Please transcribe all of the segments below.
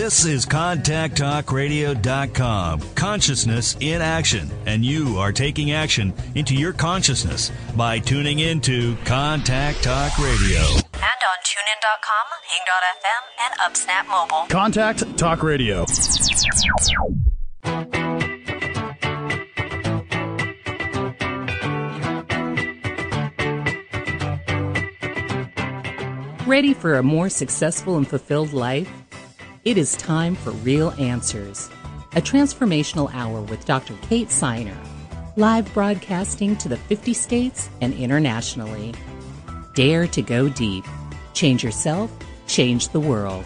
This is ContactTalkRadio.com, Consciousness in Action, and you are taking action into your consciousness by tuning into Contact Talk Radio. And on tunein.com, ping.fm, and upsnap mobile. Contact Talk Radio. Ready for a more successful and fulfilled life? It is time for Real Answers, a transformational hour with Dr. Kate Siner, live broadcasting to the 50 states and internationally. Dare to go deep. Change yourself, change the world.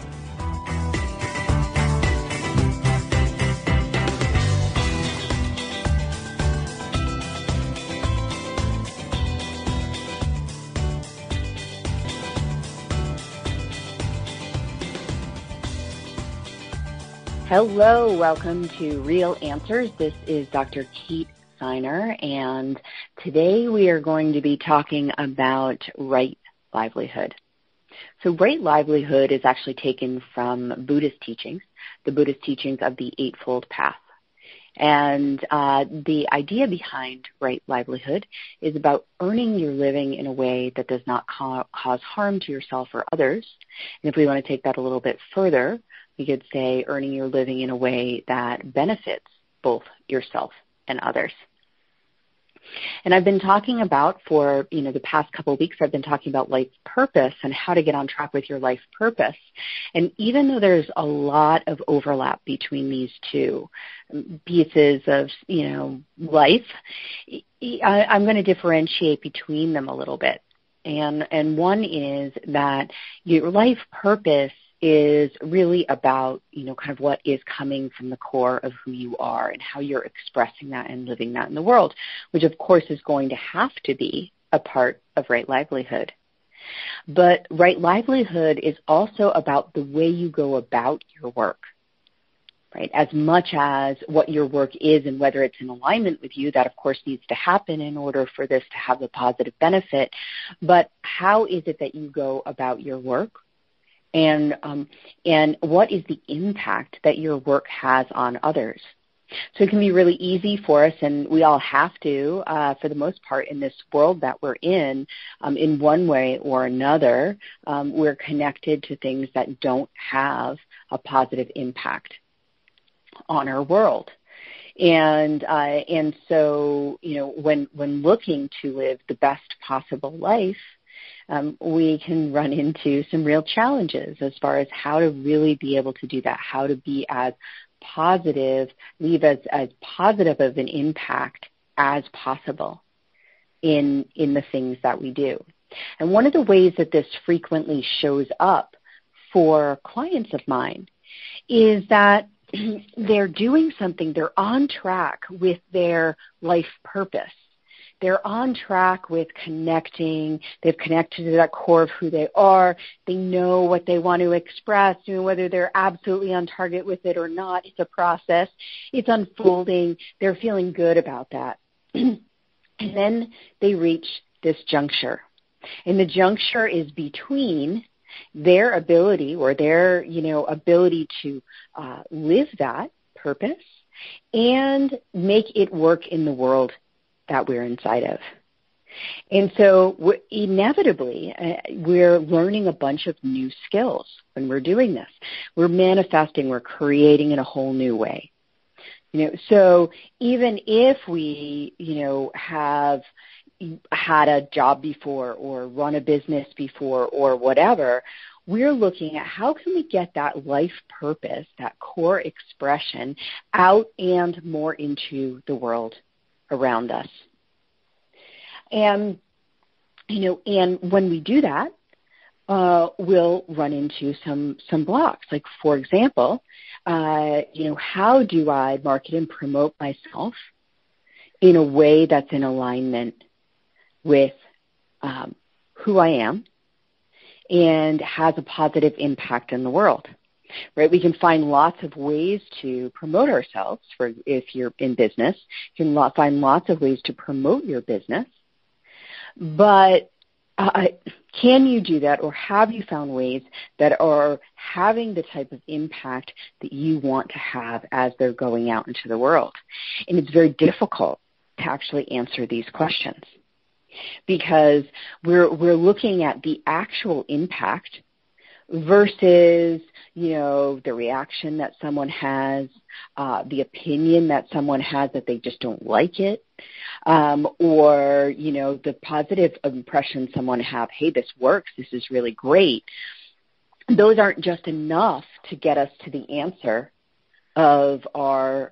Hello, welcome to Real Answers. This is Dr. Kate Siner, and today we are going to be talking about right livelihood. So right livelihood is actually taken from Buddhist teachings, the Buddhist teachings of the Eightfold Path. And the idea behind right livelihood is about earning your living in a way that does not cause harm to yourself or others. And if we want to take that a little bit further, we could say earning your living in a way that benefits both yourself and others. And I've been talking about for, the past couple of weeks, I've been talking about life purpose and how to get on track with your life purpose. And even though there's a lot of overlap between these two pieces of, life, I'm going to differentiate between them a little bit. And one is that your life purpose is really about, kind of what is coming from the core of who you are and how you're expressing that and living that in the world, which of course is going to have to be a part of right livelihood. But right livelihood is also about the way you go about your work, right? As much as what your work is and whether it's in alignment with you, that of course needs to happen in order for this to have a positive benefit. But how is it that you go about your work? And what is the impact that your work has on others? So it can be really easy for us, and we all have to, for the most part, in this world that we're in one way or another, we're connected to things that don't have a positive impact on our world. And so, when looking to live the best possible life, we can run into some real challenges as far as how to really be able to do that, how to be as positive, leave as positive of an impact as possible in the things that we do. And one of the ways that this frequently shows up for clients of mine is that they're doing something, they're on track with their life purpose. They're on track with connecting. They've connected to that core of who they are. They know what they want to express, whether they're absolutely on target with it or not. It's a process. It's unfolding. They're feeling good about that. And then they reach this juncture. And the juncture is between their ability or their, ability to live that purpose and make it work in the world that we're inside of. And so we're learning a bunch of new skills when we're doing this. We're manifesting, we're creating in a whole new way. So even if we, have had a job before or run a business before or whatever, we're looking at how can we get that life purpose, that core expression out and more into the world around us. And, and when we do that, we'll run into some blocks. Like, for example, how do I market and promote myself in a way that's in alignment with who I am and has a positive impact in the world? Right, we can find lots of ways to promote ourselves. If you're in business, you can find lots of ways to promote your business. But Can you do that, or have you found ways that are having the type of impact that you want to have as they're going out into the world? And it's very difficult to actually answer these questions, because we're looking at the actual impact versus, the reaction that someone has, the opinion that someone has that they just don't like it, or, the positive impression someone have, hey, this works, this is really great. Those aren't just enough to get us to the answer of our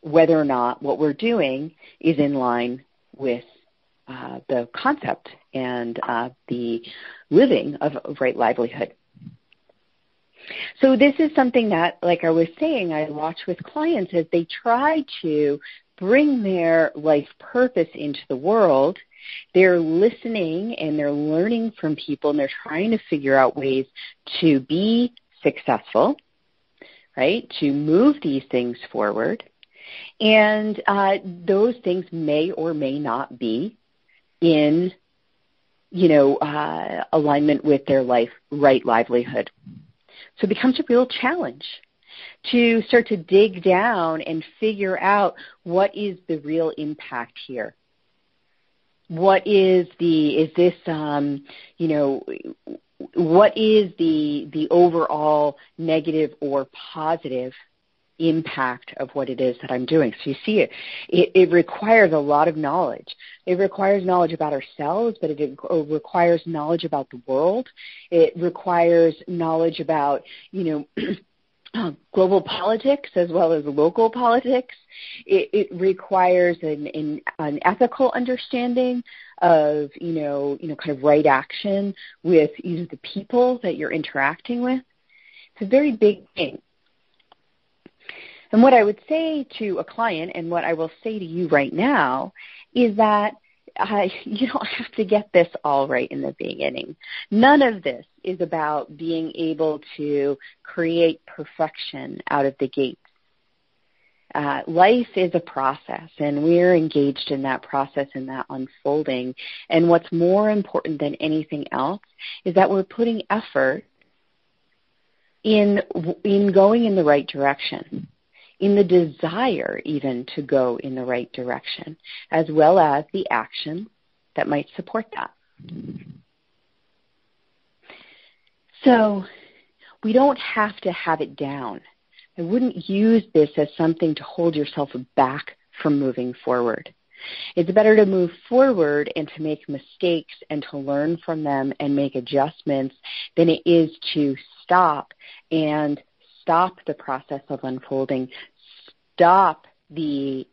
whether or not what we're doing is in line with the concept and the living of right livelihood. So this is something that, like I was saying, I watch with clients as they try to bring their life purpose into the world. They're listening and they're learning from people, and they're trying to figure out ways to be successful, right, to move these things forward. And those things may or may not be in, alignment with their life, right livelihood. So it becomes a real challenge to start to dig down and figure out what is the real impact here. What is the overall negative or positive impact of what it is that I'm doing? So you see, it requires a lot of knowledge. It requires knowledge about ourselves, but it requires knowledge about the world. It requires knowledge about, global politics as well as local politics. It requires an ethical understanding of, kind of right action with the people that you're interacting with. It's a very big thing. And what I would say to a client, and what I will say to you right now, is that you don't have to get this all right in the beginning. None of this is about being able to create perfection out of the gates. Life is a process, and we're engaged in that process and that unfolding. And what's more important than anything else is that we're putting effort in going in the right direction, in the desire even to go in the right direction, as well as the action that might support that. So we don't have to have it down. I wouldn't use this as something to hold yourself back from moving forward. It's better to move forward and to make mistakes and to learn from them and make adjustments than it is to stop the process of unfolding, stop the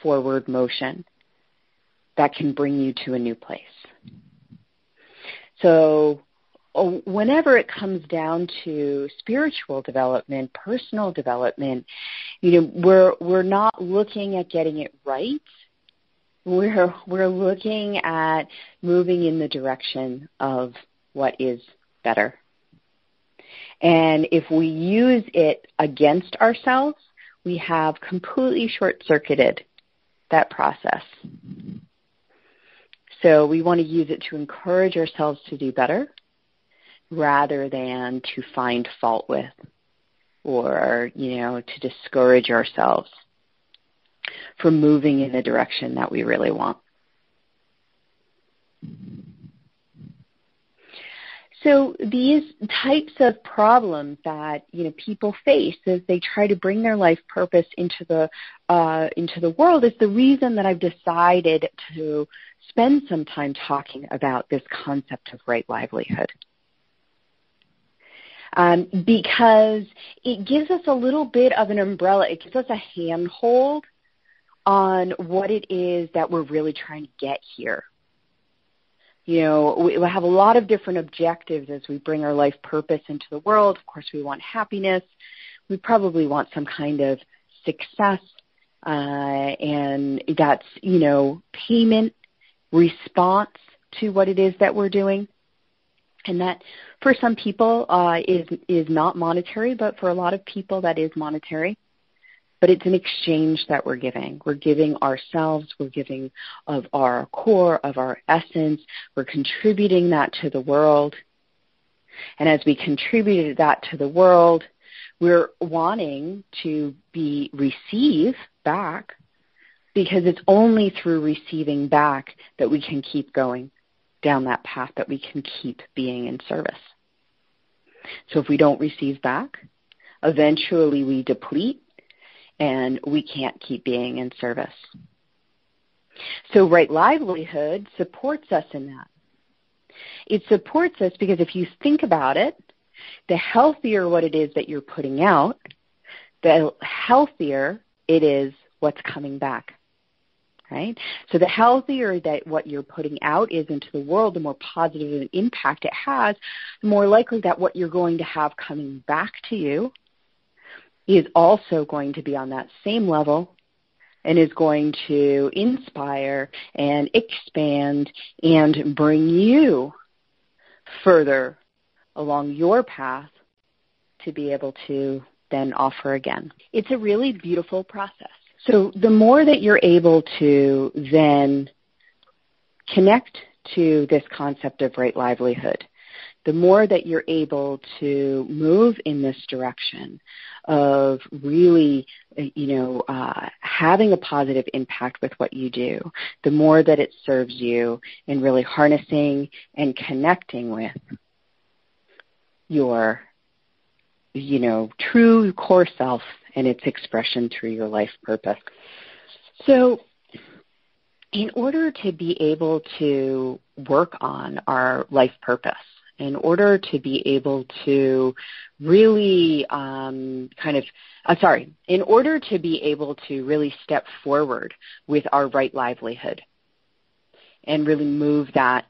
forward motion that can bring you to a new place. So whenever it comes down to spiritual development, personal development, we're not looking at getting it right. We're looking at moving in the direction of what is better. And if we use it against ourselves, we have completely short-circuited that process. So we want to use it to encourage ourselves to do better rather than to find fault with or, to discourage ourselves from moving in the direction that we really want. So these types of problems that people face as they try to bring their life purpose into the world is the reason that I've decided to spend some time talking about this concept of right livelihood, because it gives us a little bit of an umbrella. It gives us a handhold on what it is that we're really trying to get here. We have a lot of different objectives as we bring our life purpose into the world. Of course, we want happiness. We probably want some kind of success, and that's, payment, response to what it is that we're doing. And that, for some people, is not monetary, but for a lot of people, that is monetary. But it's an exchange that we're giving. We're giving ourselves, we're giving of our core, of our essence. We're contributing that to the world. And as we contribute that to the world, we're wanting to be receive back, because it's only through receiving back that we can keep going down that path, that we can keep being in service. So if we don't receive back, eventually we deplete and we can't keep being in service. So right livelihood supports us in that. It supports us because if you think about it, the healthier what it is that you're putting out, the healthier it is what's coming back, right? So the healthier that what you're putting out is into the world, the more positive an impact it has, the more likely that what you're going to have coming back to you is also going to be on that same level and is going to inspire and expand and bring you further along your path to be able to then offer again. It's a really beautiful process. So the more that you're able to then connect to this concept of right livelihood, the more that you're able to move in this direction of really, having a positive impact with what you do, the more that it serves you in really harnessing and connecting with your, true core self and its expression through your life purpose. So in order to be able to work on our life purpose, in order to be able to really in order to be able to really step forward with our right livelihood and really move that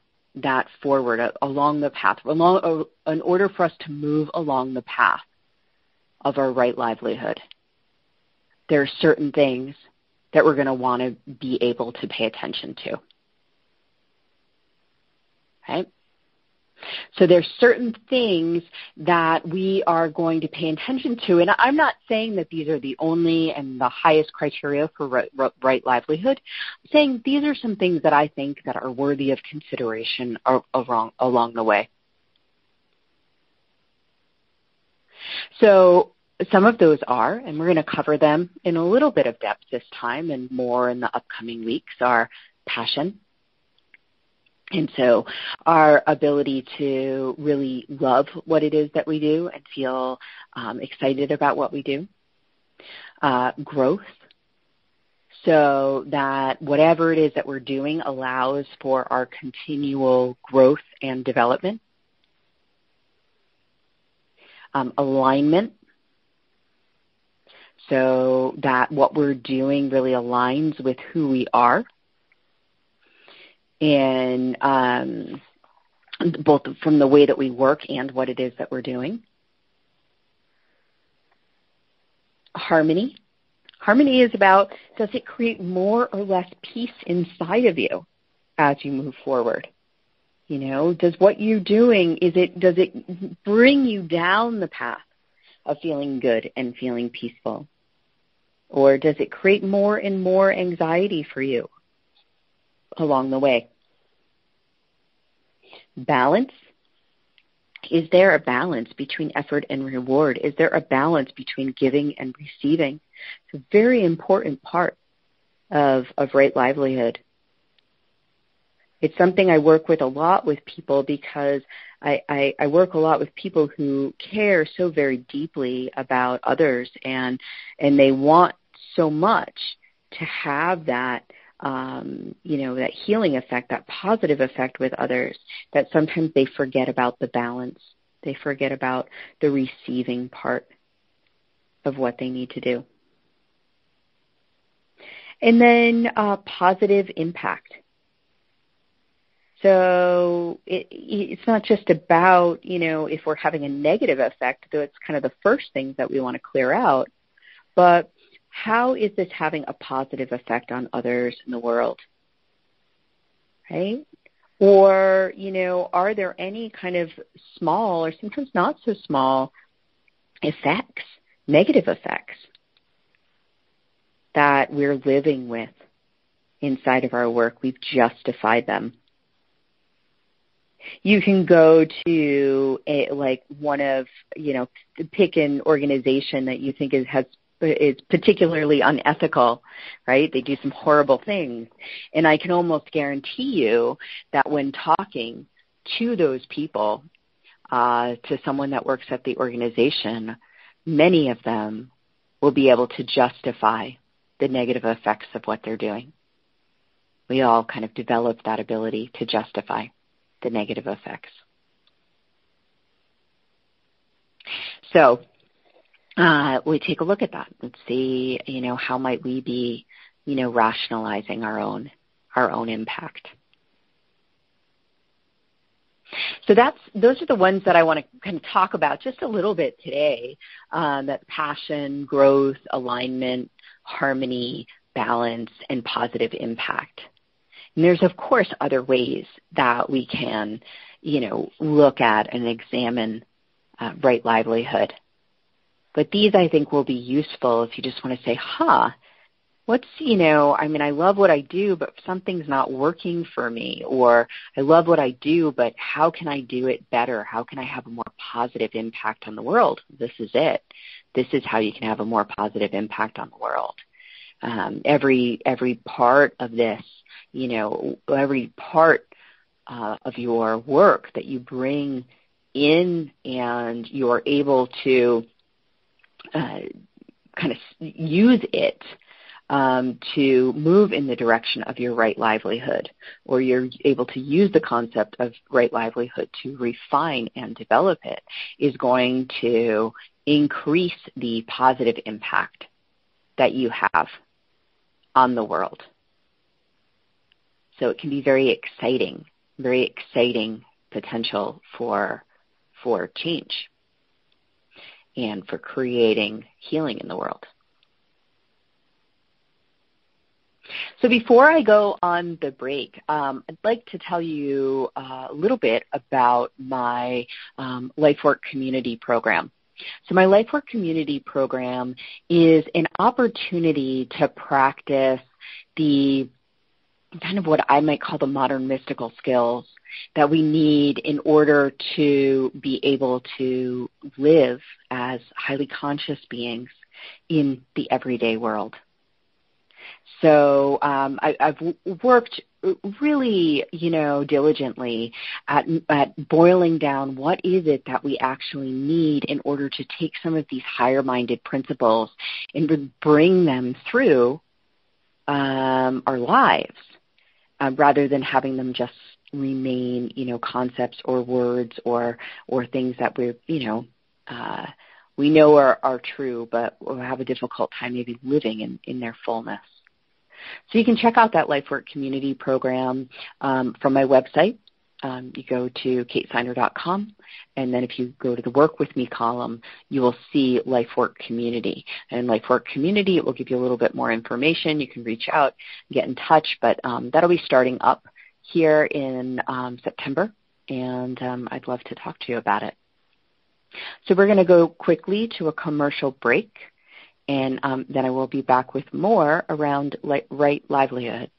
forward along the path, in order for us to move along the path of our right livelihood, there are certain things that we're going to want to be able to pay attention to, right? So there's certain things that we are going to pay attention to, and I'm not saying that these are the only and the highest criteria for right livelihood. I'm saying these are some things that I think that are worthy of consideration along the way. So some of those are, and we're going to cover them in a little bit of depth this time and more in the upcoming weeks, are passion. And so our ability to really love what it is that we do and feel excited about what we do. Growth, so that whatever it is that we're doing allows for our continual growth and development. Alignment, so that what we're doing really aligns with who we are, and both from the way that we work and what it is that we're doing. Harmony. Harmony is about, does it create more or less peace inside of you as you move forward? Does what you're doing, does it bring you down the path of feeling good and feeling peaceful? Or does it create more and more anxiety for you along the way? Balance. Is there a balance between effort and reward? Is there a balance between giving and receiving? It's a very important part of right livelihood. It's something I work with a lot with people, because I work a lot with people who care so very deeply about others, and they want so much to have that, that healing effect, that positive effect with others, that sometimes they forget about the balance. They forget about the receiving part of what they need to do. And then positive impact. So it's not just about, if we're having a negative effect, though it's kind of the first thing that we want to clear out, but how is this having a positive effect on others in the world, right? Or, are there any kind of small, or sometimes not so small, effects, negative effects that we're living with inside of our work. We've justified them. You can go to pick an organization that you think is particularly unethical, right? They do some horrible things. And I can almost guarantee you that when talking to those people, to someone that works at the organization, many of them will be able to justify the negative effects of what they're doing. We all kind of develop that ability to justify the negative effects. So we take a look at that and see, how might we be, rationalizing our own impact. So those are the ones that I want to kind of talk about just a little bit today, that passion, growth, alignment, harmony, balance, and positive impact. And there's, of course, other ways that we can, look at and examine right livelihood. But these, I think, will be useful if you just want to say, I love what I do, but something's not working for me. Or I love what I do, but how can I do it better? How can I have a more positive impact on the world? This is it. This is how you can have a more positive impact on the world. Every part of this, every part of your work that you bring in and you're able to kind of use it to move in the direction of your right livelihood, or you're able to use the concept of right livelihood to refine and develop it, is going to increase the positive impact that you have on the world. So it can be very exciting potential for change and for creating healing in the world. So before I go on the break, I'd like to tell you a little bit about my LifeWork Community program. So my LifeWork Community program is an opportunity to practice the kind of what I might call the modern mystical skills that we need in order to be able to live as highly conscious beings in the everyday world. So I've worked really, diligently at boiling down what is it that we actually need in order to take some of these higher-minded principles and bring them through our lives, rather than having them just remain, concepts or words or things that we're, we know are true, but we'll have a difficult time maybe living in their fullness. So you can check out that LifeWork Community program from my website. You go to katesiner.com, and then if you go to the Work With Me column, you will see LifeWork Community. And LifeWork Community, it will give you a little bit more information. You can reach out, get in touch, but that'll be starting up here in September, and I'd love to talk to you about it. So we're going to go quickly to a commercial break, and then I will be back with more around right livelihood.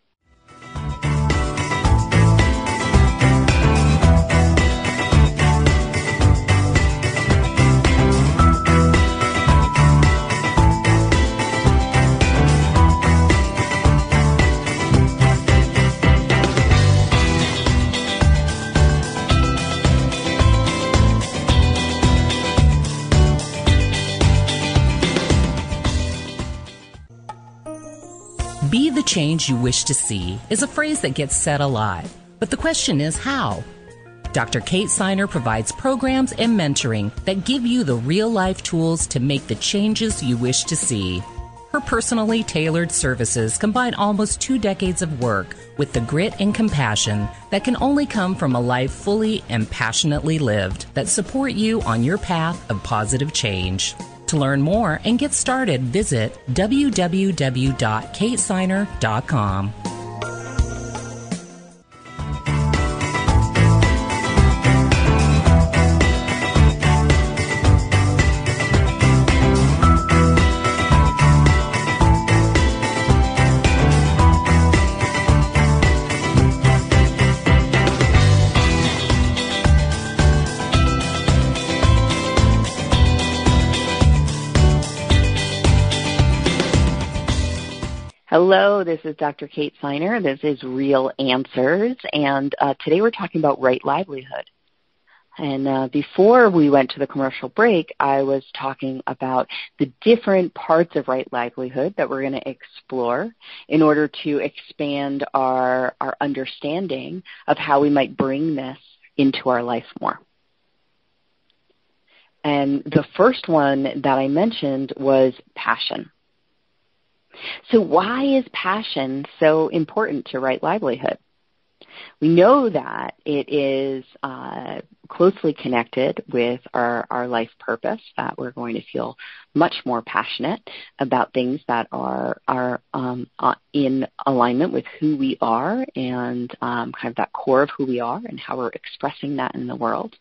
Be the change you wish to see is a phrase that gets said a lot, but the question is how? Dr. Kate Siner provides programs and mentoring that give you the real-life tools to make the changes you wish to see. Her personally tailored services combine almost 2 decades of work with the grit and compassion that can only come from a life fully and passionately lived that support you on your path of positive change. To learn more and get started, visit www.katesiner.com. Hello, this is Dr. Kate Siner. This is Real Answers, and today we're talking about right livelihood. And before we went to the commercial break, I was talking about the different parts of right livelihood that we're going to explore in order to expand our understanding of how we might bring this into our life more. And the first one that I mentioned was passion. So why is passion so important to right livelihood? We know that it is closely connected with our life purpose, that we're going to feel much more passionate about things that are in alignment with who we are and kind of that core of who we are and how we're expressing that in the world.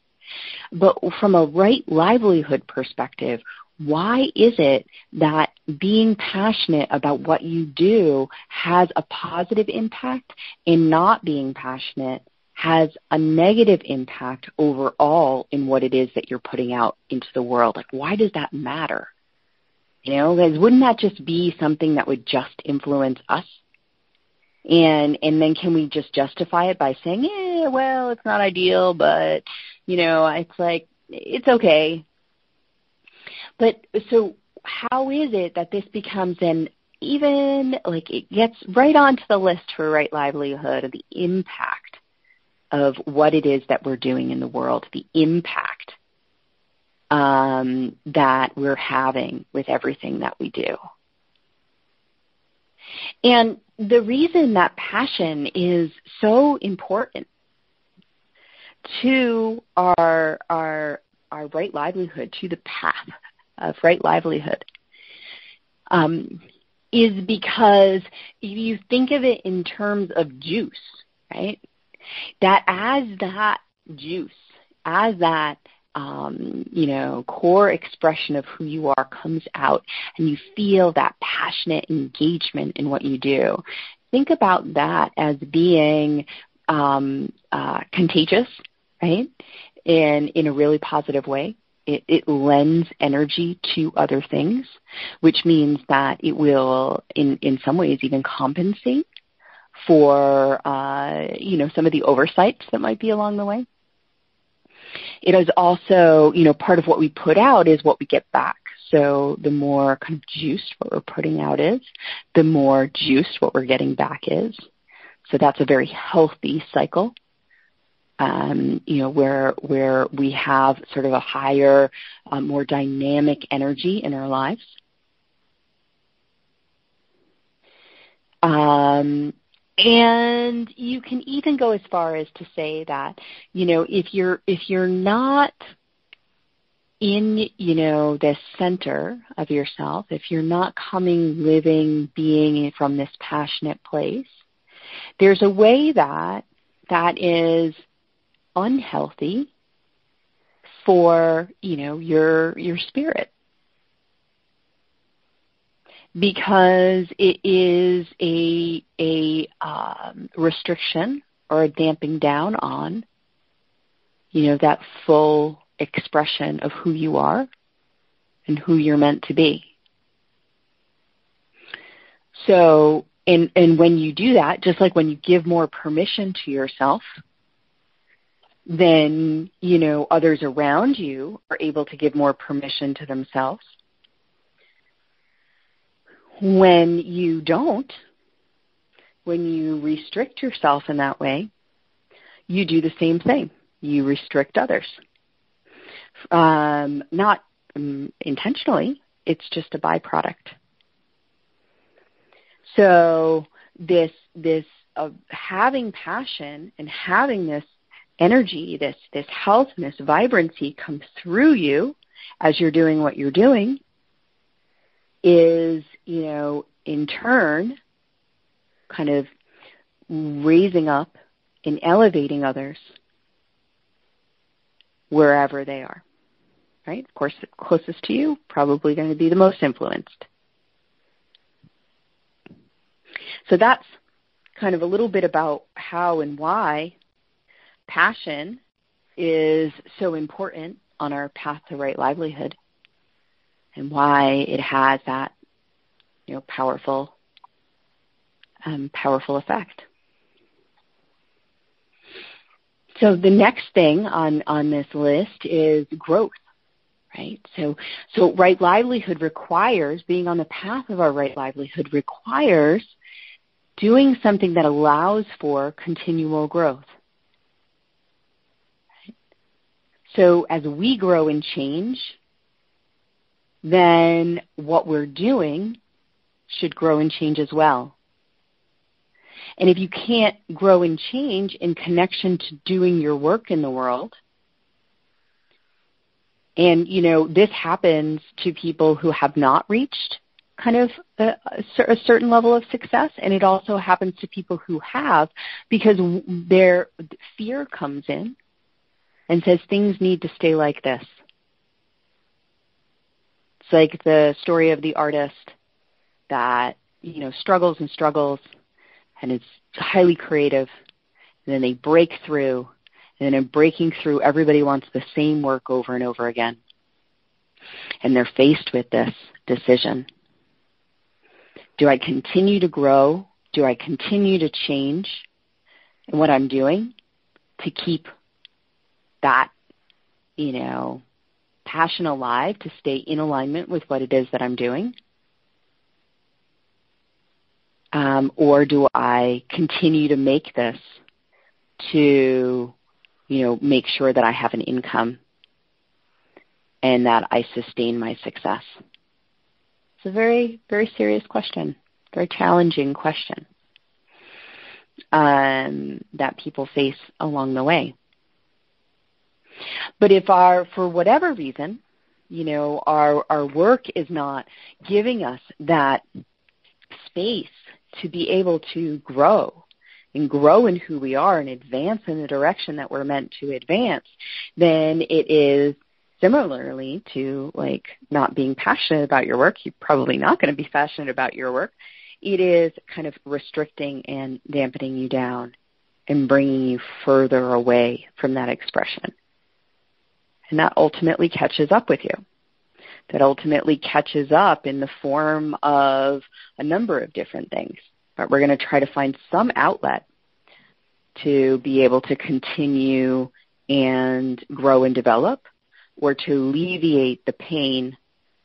But from a right livelihood perspective, why is it that being passionate about what you do has a positive impact and not being passionate has a negative impact overall in what it is that you're putting out into the world? Like, why does that matter? You know, because wouldn't that just be something that would just influence us? And then can we just justify it by saying, yeah, well, it's not ideal, but, you know, it's like, it's okay. But so how is it that this becomes an even, like it gets right onto the list for right livelihood of the impact of what it is that we're doing in the world, the impact that we're having with everything that we do. And the reason that passion is so important to our right livelihood, to the path of right livelihood, is because if you think of it in terms of juice, right? That as that juice, as that core expression of who you are comes out, and you feel that passionate engagement in what you do, think about that as being contagious, right? And in a really positive way. It lends energy to other things, which means that it will, in some ways, even compensate for, some of the oversights that might be along the way. It is also, part of what we put out is what we get back. So the more kind of juiced what we're putting out is, the more juiced what we're getting back is. So that's a very healthy cycle. Where we have sort of a higher, more dynamic energy in our lives. And you can even go as far as to say that, if you're not in, this center of yourself, if you're not coming, living, being from this passionate place, there's a way that is unhealthy for, your spirit, because it is a restriction or a damping down on, that full expression of who you are and who you're meant to be. So, and when you do that, just like when you give more permission to yourself, then, others around you are able to give more permission to themselves. When you don't, when you restrict yourself in that way, you do the same thing. You restrict others. Not intentionally, it's just a byproduct. So this having passion and having this energy, this health and this vibrancy comes through you as you're doing what you're doing is, in turn kind of raising up and elevating others wherever they are, right? Of course, the closest to you, probably going to be the most influenced. So that's kind of a little bit about how and why passion is so important on our path to right livelihood and why it has that, powerful powerful effect. So the next thing on this list is growth, right? So right livelihood requires, being on the path of our right livelihood requires doing something that allows for continual growth. Right? So as we grow and change, then what we're doing should grow and change as well. And if you can't grow and change in connection to doing your work in the world, and, you know, this happens to people who have not reached kind of a certain level of success, and it also happens to people who have, because their fear comes in and says things need to stay like this. It's like the story of the artist that, you know, struggles and struggles, and it's highly creative, and then they break through, and then in breaking through, everybody wants the same work over and over again. And they're faced with this decision. Do I continue to grow? Do I continue to change in what I'm doing to keep that, you know, passion alive, to stay in alignment with what it is that I'm doing? Or do I continue to make this to, you know, make sure that I have an income and that I sustain my success? It's a very, very serious question, very challenging question that people face along the way. But if our, for whatever reason, you know, our work is not giving us that space to be able to grow and grow in who we are and advance in the direction that we're meant to advance, then it is similarly to, like, not being passionate about your work. You're probably not going to be passionate about your work. It is kind of restricting and dampening you down and bringing you further away from that expression. And that ultimately catches up with you. That ultimately catches up in the form of a number of different things. But we're going to try to find some outlet to be able to continue and grow and develop, or to alleviate the pain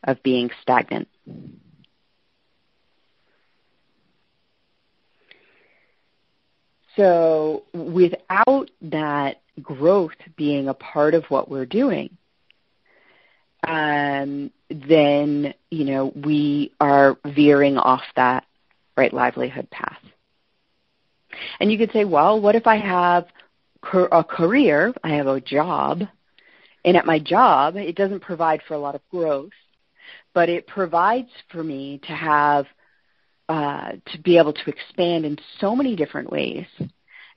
of being stagnant. So without that growth being a part of what we're doing, then, you know, we are veering off that right livelihood path. And you could say, well, what if I have a career, I have a job, and at my job, it doesn't provide for a lot of growth, but it provides for me to have, to be able to expand in so many different ways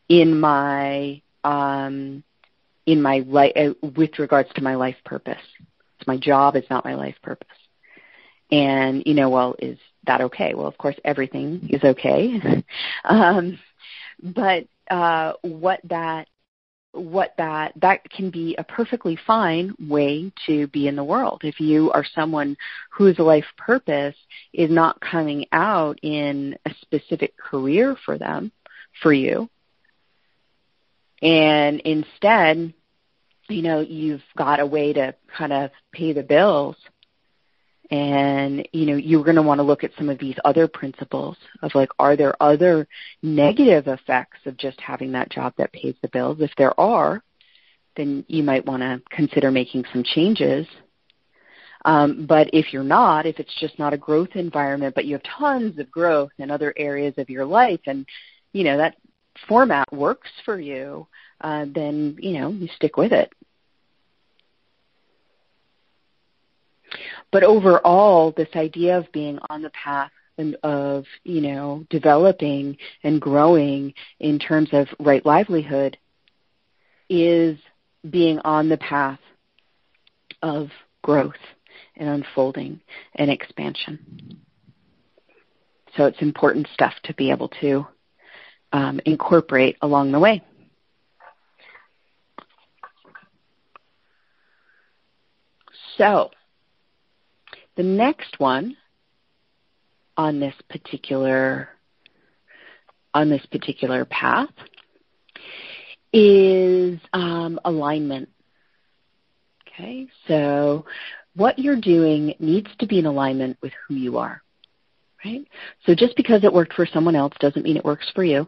in my life, with regards to my life purpose. My job is not my life purpose. And, you know, well, is that okay? Well, of course, everything is okay. But what that can be a perfectly fine way to be in the world. If you are someone whose life purpose is not coming out in a specific career for them, for you, and instead, you know, you've got a way to kind of pay the bills, and, you know, you're going to want to look at some of these other principles of, like, are there other negative effects of just having that job that pays the bills? If there are, then you might want to consider making some changes. But if you're not, if it's just not a growth environment, but you have tons of growth in other areas of your life, and, you know, that format works for you, then, you know, you stick with it. But overall, this idea of being on the path and of, you know, developing and growing in terms of right livelihood is being on the path of growth and unfolding and expansion. So it's important stuff to be able to incorporate along the way. So the next one on this particular on this particular path is alignment. Okay, so what you're doing needs to be in alignment with who you are, right? So just because it worked for someone else doesn't mean it works for you.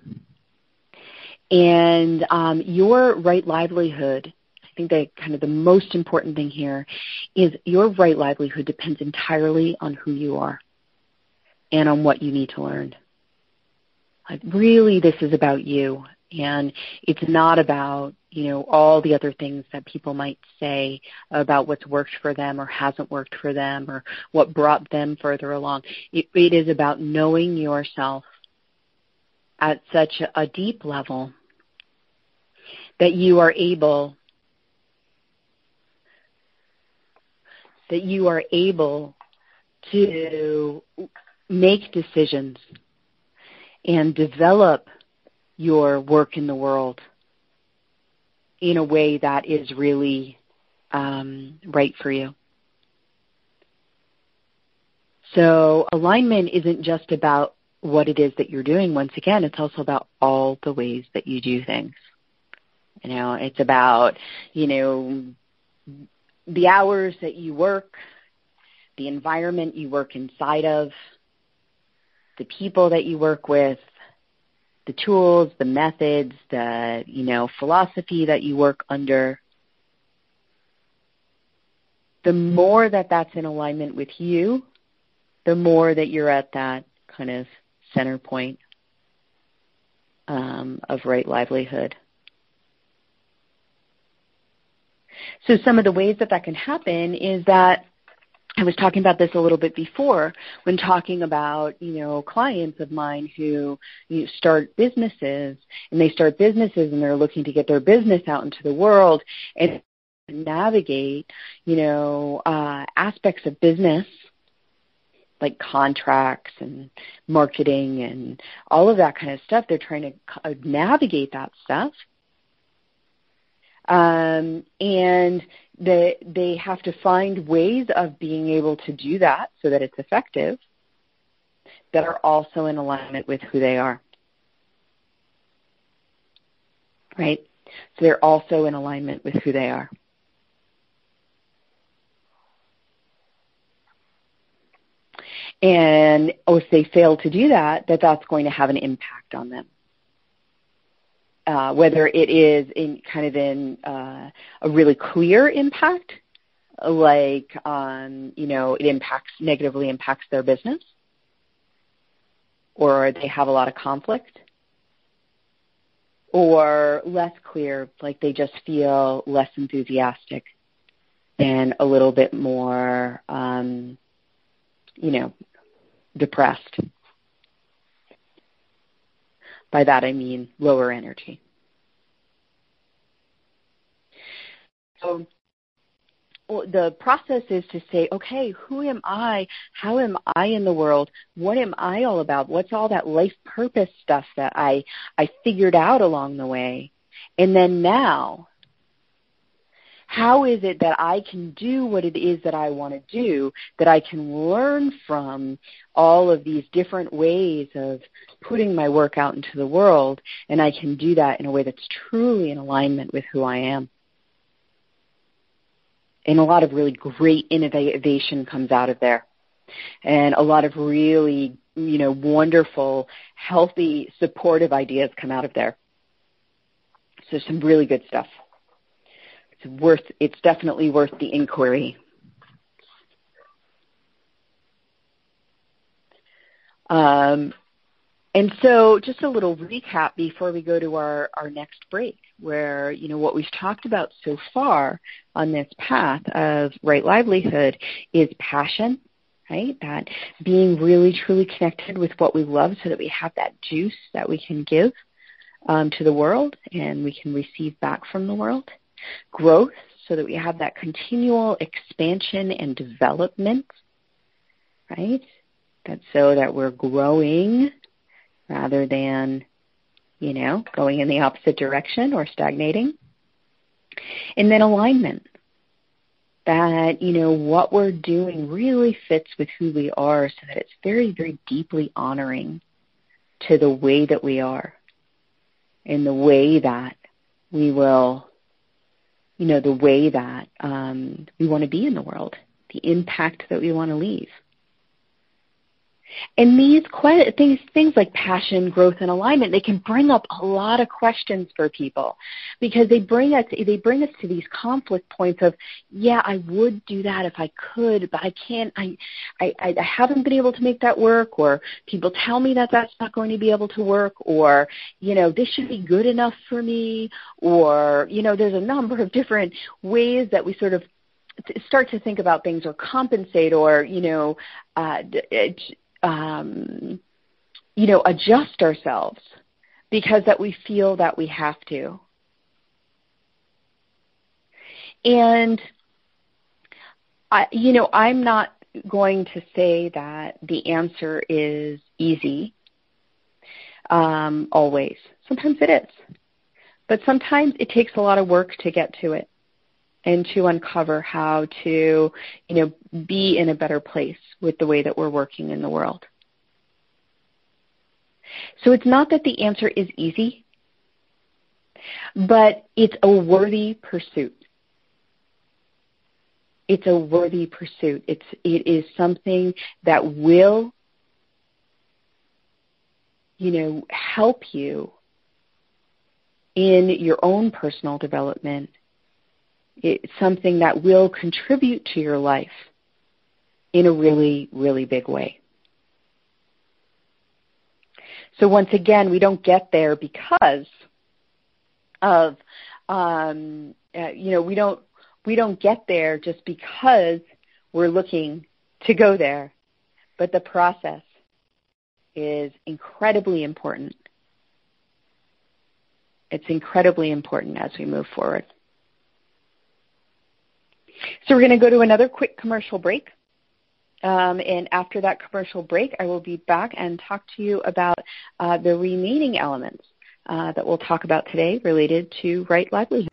And your right livelihood, I think that kind of the most important thing here is your right livelihood depends entirely on who you are and on what you need to learn. Like really, this is about you, and it's not about, you know, all the other things that people might say about what's worked for them or hasn't worked for them or what brought them further along. It is about knowing yourself at such a deep level that you are able to make decisions and develop your work in the world in a way that is really right for you. So alignment isn't just about what it is that you're doing. Once again, it's also about all the ways that you do things. You know, it's about, you know, the hours that you work, the environment you work inside of, the people that you work with, the tools, the methods, the, you know, philosophy that you work under. The more that that's in alignment with you, the more that you're at that kind of center point of right livelihood. So some of the ways that that can happen is that I was talking about this a little bit before when talking about, you know, clients of mine who start businesses, and they start businesses and they're looking to get their business out into the world and navigate, you know, aspects of business like contracts and marketing and all of that kind of stuff. They're trying to navigate that stuff. And they have to find ways of being able to do that so that it's effective that are also in alignment with who they are, right? So they're also in alignment with who they are. And if they fail to do that, that's going to have an impact on them. Whether it is in kind of in a really clear impact, like, you know, it negatively impacts their business, or they have a lot of conflict, or less clear, like they just feel less enthusiastic and a little bit more, you know, depressed. By that, I mean lower energy. So the process is to say, okay, who am I? How am I in the world? What am I all about? What's all that life purpose stuff that I figured out along the way? And then now, how is it that I can do what it is that I want to do, that I can learn from all of these different ways of putting my work out into the world, and I can do that in a way that's truly in alignment with who I am? And a lot of really great innovation comes out of there, and a lot of really, you know, wonderful, healthy, supportive ideas come out of there. So some really good stuff. It's definitely worth the inquiry. And so just a little recap before we go to our next break, where, you know, what we've talked about so far on this path of right livelihood is passion, right? That being really truly connected with what we love so that we have that juice that we can give to the world and we can receive back from the world. Growth, so that we have that continual expansion and development, right? That's so that we're growing rather than, you know, going in the opposite direction or stagnating. And then alignment, that, you know, what we're doing really fits with who we are so that it's very, very deeply honoring to the way that we are, in the way that we will, you know, the way that we want to be in the world, the impact that we want to leave. And these things like passion, growth, and alignment, they can bring up a lot of questions for people, because they bring us to these conflict points of, yeah, I would do that if I could, but I can't. I haven't been able to make that work, or people tell me that that's not going to be able to work, or, you know, this should be good enough for me, or, you know, there's a number of different ways that we sort of start to think about things, or compensate, or, you know, adjust ourselves because that we feel that we have to. And, I'm not going to say that the answer is easy always. Sometimes it is. But sometimes it takes a lot of work to get to it, and to uncover how to, be in a better place with the way that we're working in the world. So it's not that the answer is easy, but it's a worthy pursuit. It's a worthy pursuit. It is something that will, help you in your own personal development. It's something that will contribute to your life in a really, really big way. So once again, we don't get there because of, we don't get there just because we're looking to go there. But the process is incredibly important. It's incredibly important as we move forward. So we're going to go to another quick commercial break. And after that commercial break, I will be back and talk to you about the remaining elements that we'll talk about today related to right livelihood.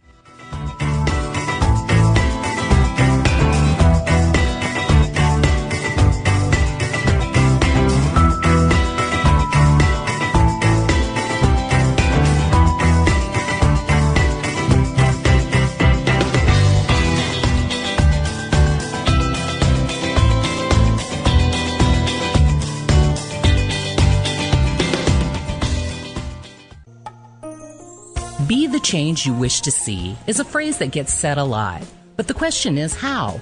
Be the change you wish to see is a phrase that gets said a lot, but the question is how?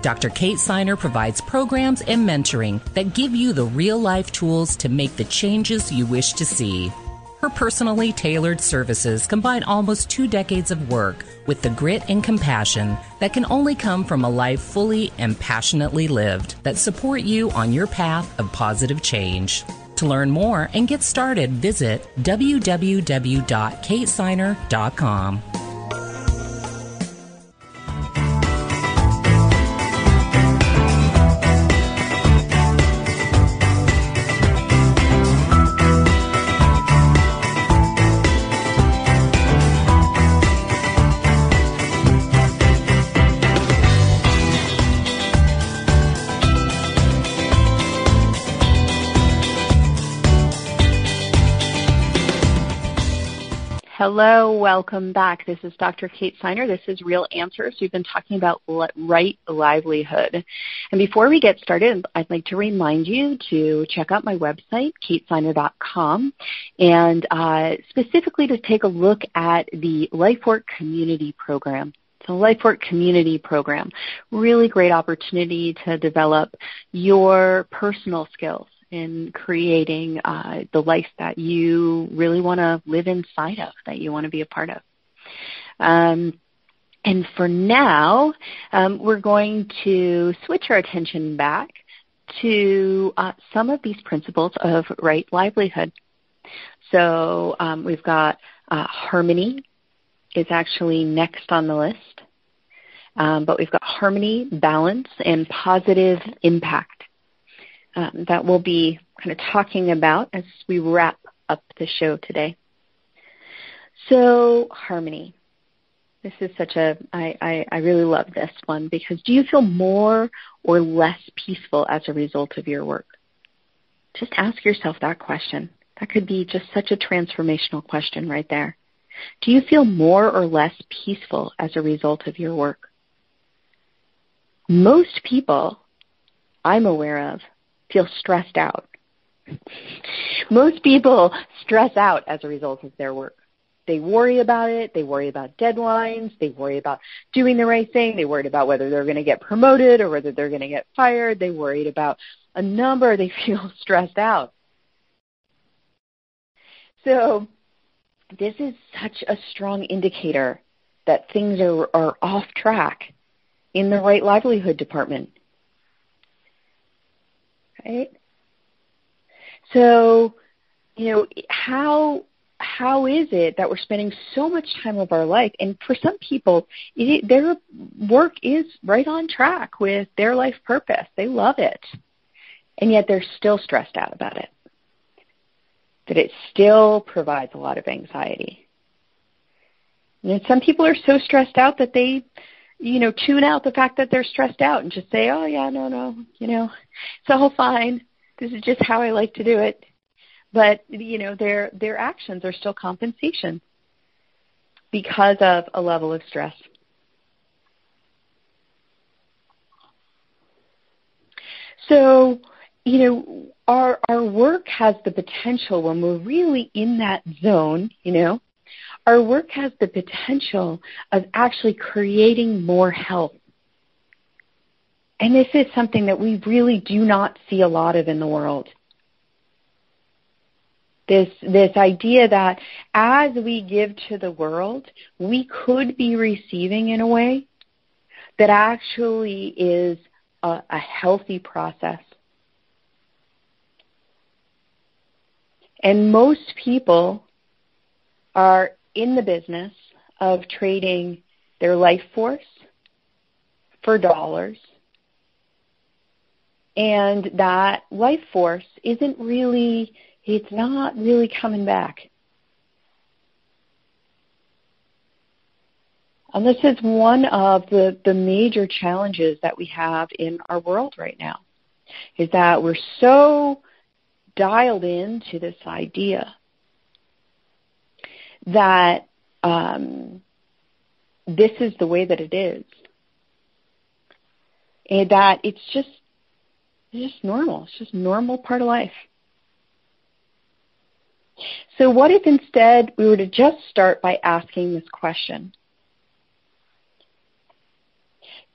Dr. Kate Siner provides programs and mentoring that give you the real-life tools to make the changes you wish to see. Her personally tailored services combine almost 2 decades of work with the grit and compassion that can only come from a life fully and passionately lived that support you on your path of positive change. To learn more and get started, visit www.katesiner.com. Hello, welcome back. This is Dr. Kate Siner. This is Real Answers. We've been talking about right livelihood. And before we get started, I'd like to remind you to check out my website, katesiner.com, and specifically to take a look at the LifeWork Community Program. The LifeWork Community Program, really great opportunity to develop your personal skills in creating the life that you really want to live inside of, that you want to be a part of. And for now, we're going to switch our attention back to some of these principles of right livelihood. So we've got harmony is actually next on the list, but we've got harmony, balance, and positive impact. That we'll be kind of talking about as we wrap up the show today. So harmony. This is such a, I really love this one, because do you feel more or less peaceful as a result of your work? Just ask yourself that question. That could be just such a transformational question right there. Do you feel more or less peaceful as a result of your work? Most people I'm aware of feel stressed out. Most people stress out as a result of their work. They worry about it. They worry about deadlines. They worry about doing the right thing. They worried about whether they're going to get promoted or whether they're going to get fired. They worried about a number. They feel stressed out. So this is such a strong indicator that things are off track in the right livelihood department. Right? So, how is it that we're spending so much time of our life? And for some people, their work is right on track with their life purpose. They love it. And yet they're still stressed out about it. That it still provides a lot of anxiety. And some people are so stressed out that they, tune out the fact that they're stressed out and just say, oh, yeah, no, it's all fine. This is just how I like to do it. But, their actions are still compensation because of a level of stress. So, our work has the potential, when we're really in that zone, our work has the potential of actually creating more health. And this is something that we really do not see a lot of in the world. This idea that as we give to the world, we could be receiving in a way that actually is a healthy process. And most people are in the business of trading their life force for dollars. And that life force it's not really coming back. And this is one of the major challenges that we have in our world right now, is that we're so dialed into this idea that this is the way that it is, and that it's just normal. It's just a normal part of life. So what if instead we were to just start by asking this question?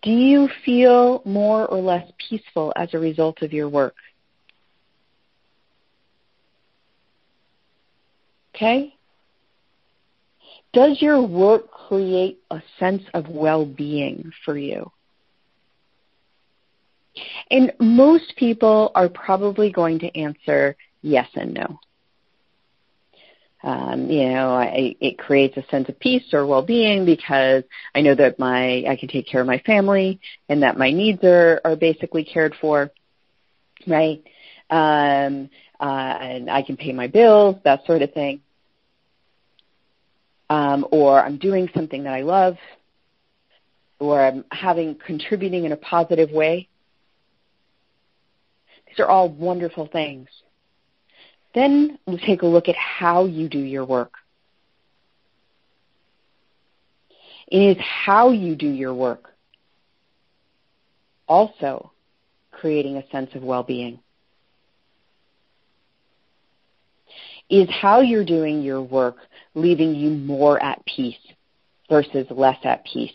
Do you feel more or less peaceful as a result of your work? Okay? Does your work create a sense of well-being for you? And most people are probably going to answer yes and no. It creates a sense of peace or well-being because I know that I can take care of my family and that my needs are basically cared for, right? And I can pay my bills, that sort of thing. Or I'm doing something that I love, or I'm contributing in a positive way. These are all wonderful things. Then we'll take a look at how you do your work. It is how you do your work also creating a sense of well-being. Is how you're doing your work leaving you more at peace versus less at peace?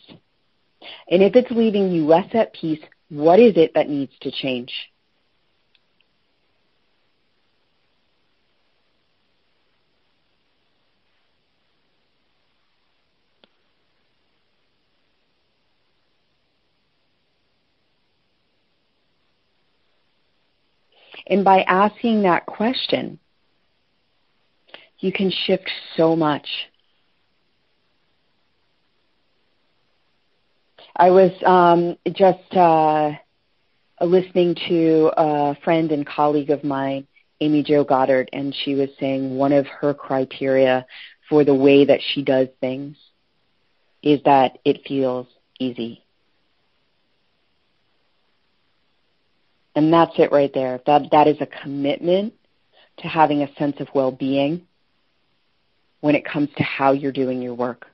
And if it's leaving you less at peace, what is it that needs to change? And by asking that question, you can shift so much. I was just listening to a friend and colleague of mine, Amy Jo Goddard, and she was saying one of her criteria for the way that she does things is that it feels easy. And that's it right there. That is a commitment to having a sense of well-being when it comes to how you're doing your work.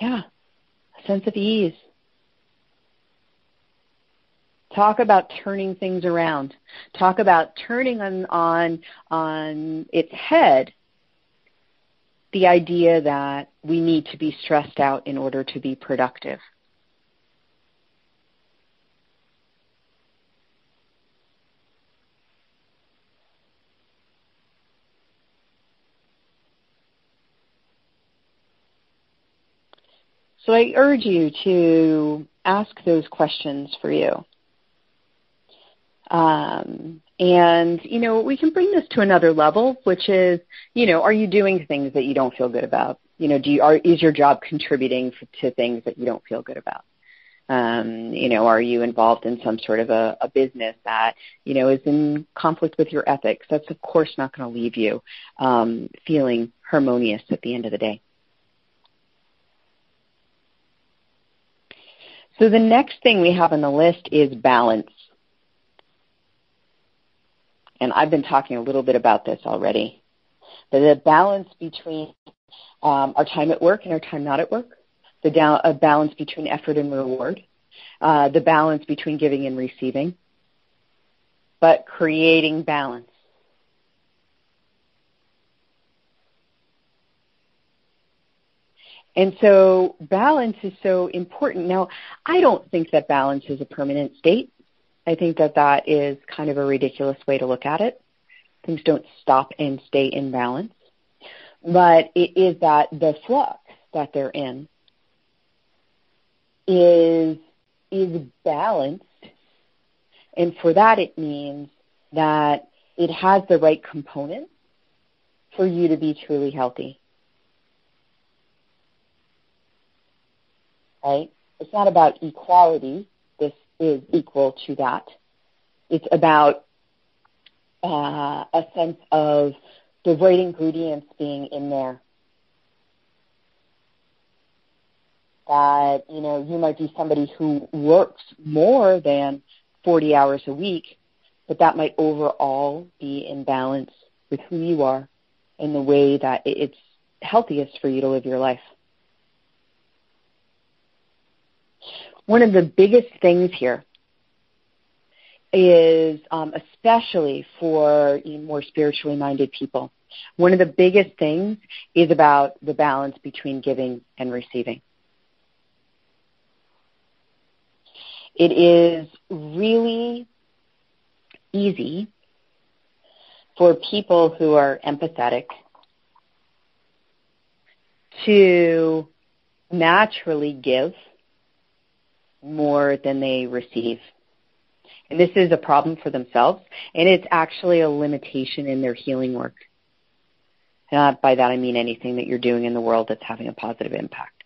Yeah, a sense of ease. Talk about turning things around. Talk about turning on its head the idea that we need to be stressed out in order to be productive. So I urge you to ask those questions for you. And, you know, we can bring this to another level, which is, you know, are you doing things that you don't feel good about? You know, is your job contributing to things that you don't feel good about? You know, are you involved in some sort of a business that, you know, is in conflict with your ethics? That's, of course, not going to leave you feeling harmonious at the end of the day. So the next thing we have on the list is balance. And I've been talking a little bit about this already. The balance between our time at work and our time not at work, the balance between effort and reward, the balance between giving and receiving, but creating balance. And so balance is so important. Now, I don't think that balance is a permanent state. I think that that is kind of a ridiculous way to look at it. Things don't stop and stay in balance. But it is that the flux that they're in is balanced. And for that, it means that it has the right components for you to be truly healthy. Right? It's not about equality. This is equal to that. It's about a sense of the right ingredients being in there. That, you know, you might be somebody who works more than 40 hours a week, but that might overall be in balance with who you are and the way that it's healthiest for you to live your life. One of the biggest things here is, especially for more spiritually minded people, one of the biggest things is about the balance between giving and receiving. It is really easy for people who are empathetic to naturally give more than they receive. And this is a problem for themselves, and it's actually a limitation in their healing work. And by that I mean anything that you're doing in the world that's having a positive impact.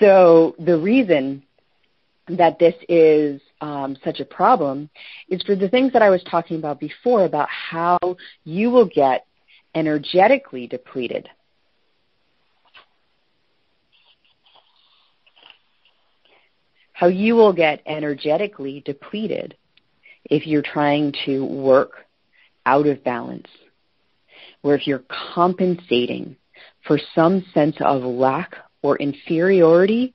So the reason that this is such a problem is for the things that I was talking about before, about how you will get energetically depleted if you're trying to work out of balance, or if you're compensating for some sense of lack or inferiority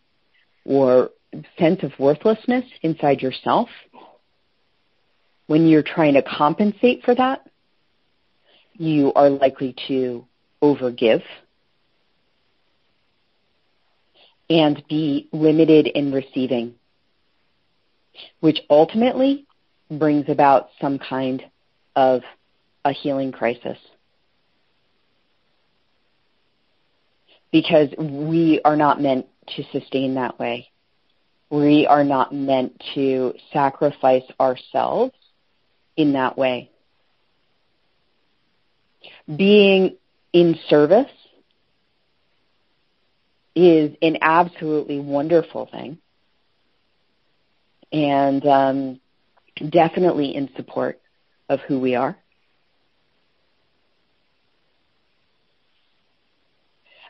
or sense of worthlessness inside yourself. When you're trying to compensate for that, you are likely to overgive and be limited in receiving, which ultimately brings about some kind of a healing crisis. Because we are not meant to sustain that way. We are not meant to sacrifice ourselves in that way. Being in service is an absolutely wonderful thing, and definitely in support of who we are.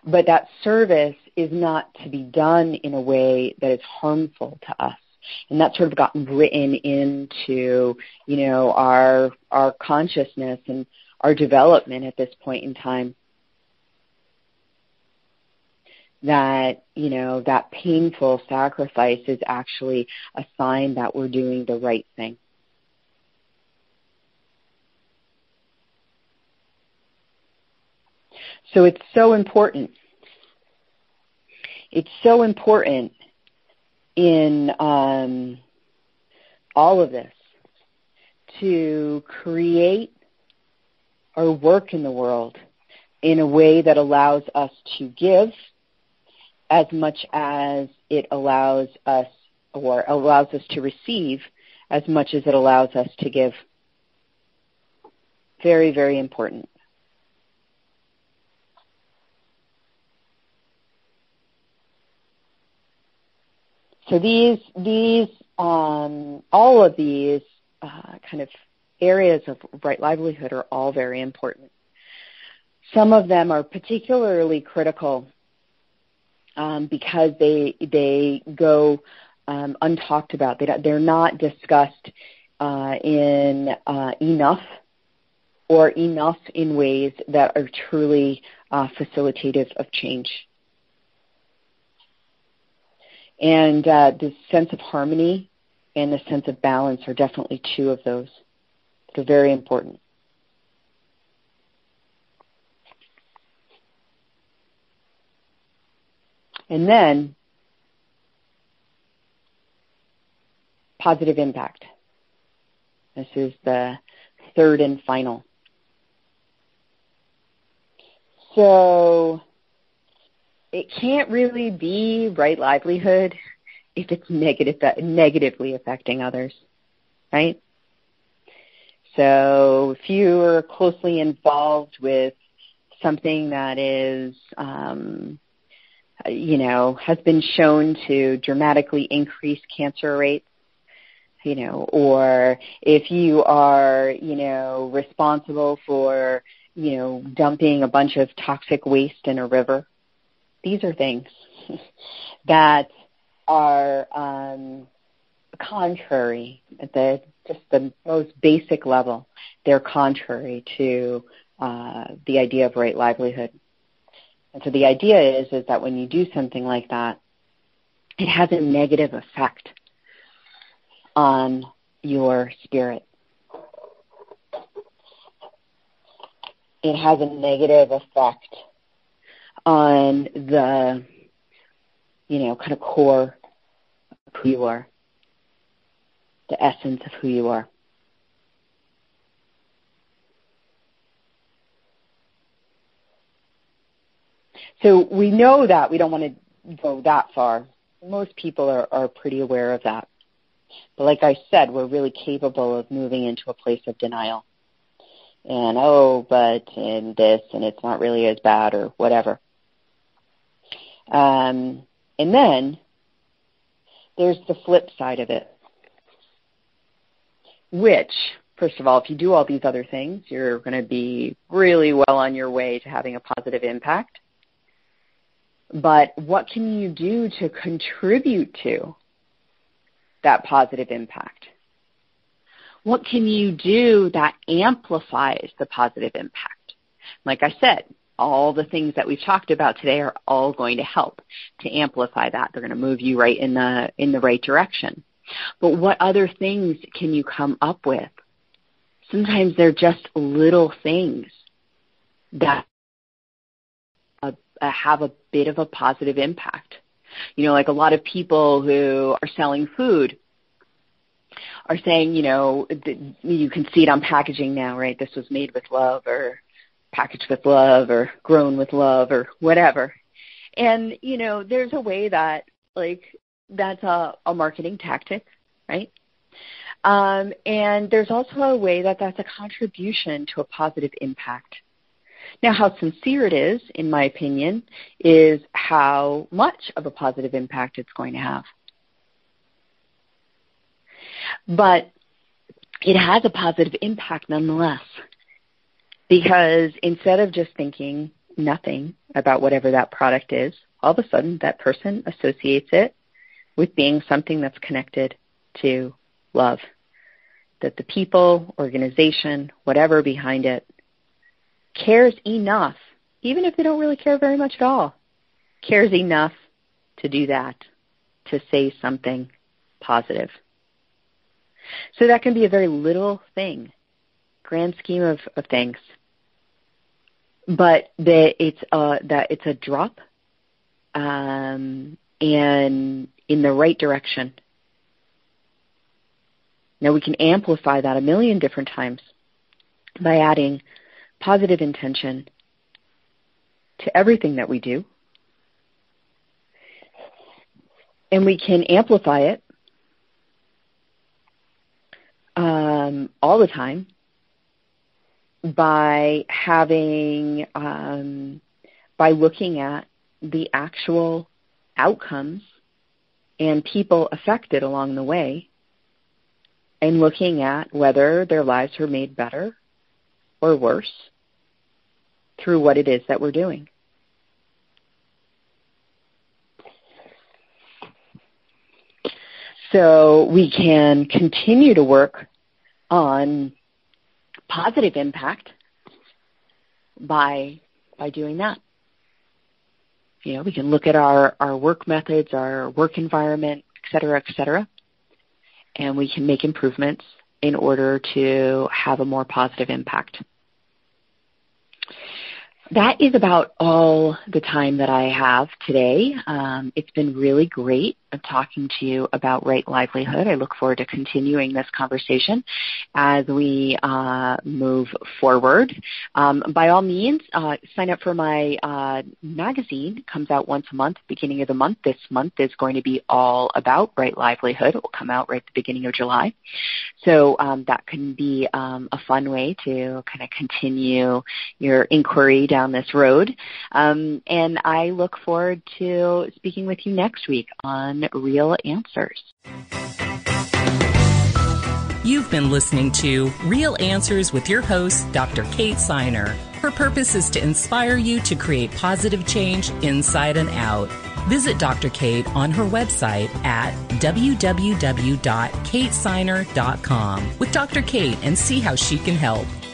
But that service is not to be done in a way that is harmful to us And that's sort of gotten written into, you know, our consciousness and our development at this point in time. That, you know, that painful sacrifice is actually a sign that we're doing the right thing. So it's so important. It's so important in all of this to create our work in the world in a way that allows us to give as much as it allows us, or allows us to receive as much as it allows us to give. Very, very important. So these all of these kind of areas of right livelihood are all very important. Some of them are particularly critical because they go untalked about. They're not discussed in enough, or enough in ways that are truly facilitative of change. And the sense of harmony and the sense of balance are definitely two of those. They're very important. And then, positive impact. This is the third and final. So it can't really be right livelihood if it's negatively affecting others, right? So if you are closely involved with something that is, you know, has been shown to dramatically increase cancer rates, you know, or if you are, you know, responsible for, you know, dumping a bunch of toxic waste in a river. These are things that are contrary at the most basic level. They're contrary to the idea of right livelihood. And so the idea is that when you do something like that, it has a negative effect on your spirit. It has a negative effect on the, you know, kind of core of who you are, the essence of who you are. So we know that we don't want to go that far. Most people are pretty aware of that. But like I said, we're really capable of moving into a place of denial. And, oh, but, and this, and it's not really as bad, or whatever. And then there's the flip side of it, which, first of all, if you do all these other things, you're going to be really well on your way to having a positive impact. But what can you do to contribute to that positive impact? What can you do that amplifies the positive impact? Like I said, all the things that we've talked about today are all going to help to amplify that. They're going to move you right in the right direction. But what other things can you come up with? Sometimes they're just little things that have a bit of a positive impact. You know, like a lot of people who are selling food are saying, you know, you can see it on packaging now, right? This was made with love, or packaged with love, or grown with love, or whatever. And, you know, there's a way that, like, that's a marketing tactic, right? And there's also a way that that's a contribution to a positive impact. Now, how sincere it is, in my opinion, is how much of a positive impact it's going to have. But it has a positive impact nonetheless, because instead of just thinking nothing about whatever that product is, all of a sudden that person associates it with being something that's connected to love, that the people, organization, whatever behind it, cares enough, even if they don't really care very much at all, cares enough to do that, to say something positive. So that can be a very little thing, grand scheme of things. But it's a drop and in the right direction. Now we can amplify that a million different times by adding positive intention to everything that we do. And we can amplify it all the time by having, by looking at the actual outcomes and people affected along the way, and looking at whether their lives were made better or worse through what it is that we're doing. So we can continue to work on positive impact by doing that. You know, we can look at our work methods, our work environment, et cetera, and we can make improvements in order to have a more positive impact. That is about all the time that I have today. It's been really great talking to you about right livelihood. I look forward to continuing this conversation as we move forward. By all means, sign up for my magazine. It comes out once a month, beginning of the month. This month is going to be all about right livelihood. It will come out right at the beginning of July. So that can be a fun way to kind of continue your inquiry down this road. And I look forward to speaking with you next week on Real Answers. You've been listening to Real Answers with your host, Dr. Kate Siner. Her purpose is to inspire you to create positive change inside and out. Visit Dr. Kate on her website at www.katesiner.com with Dr. Kate and see how she can help.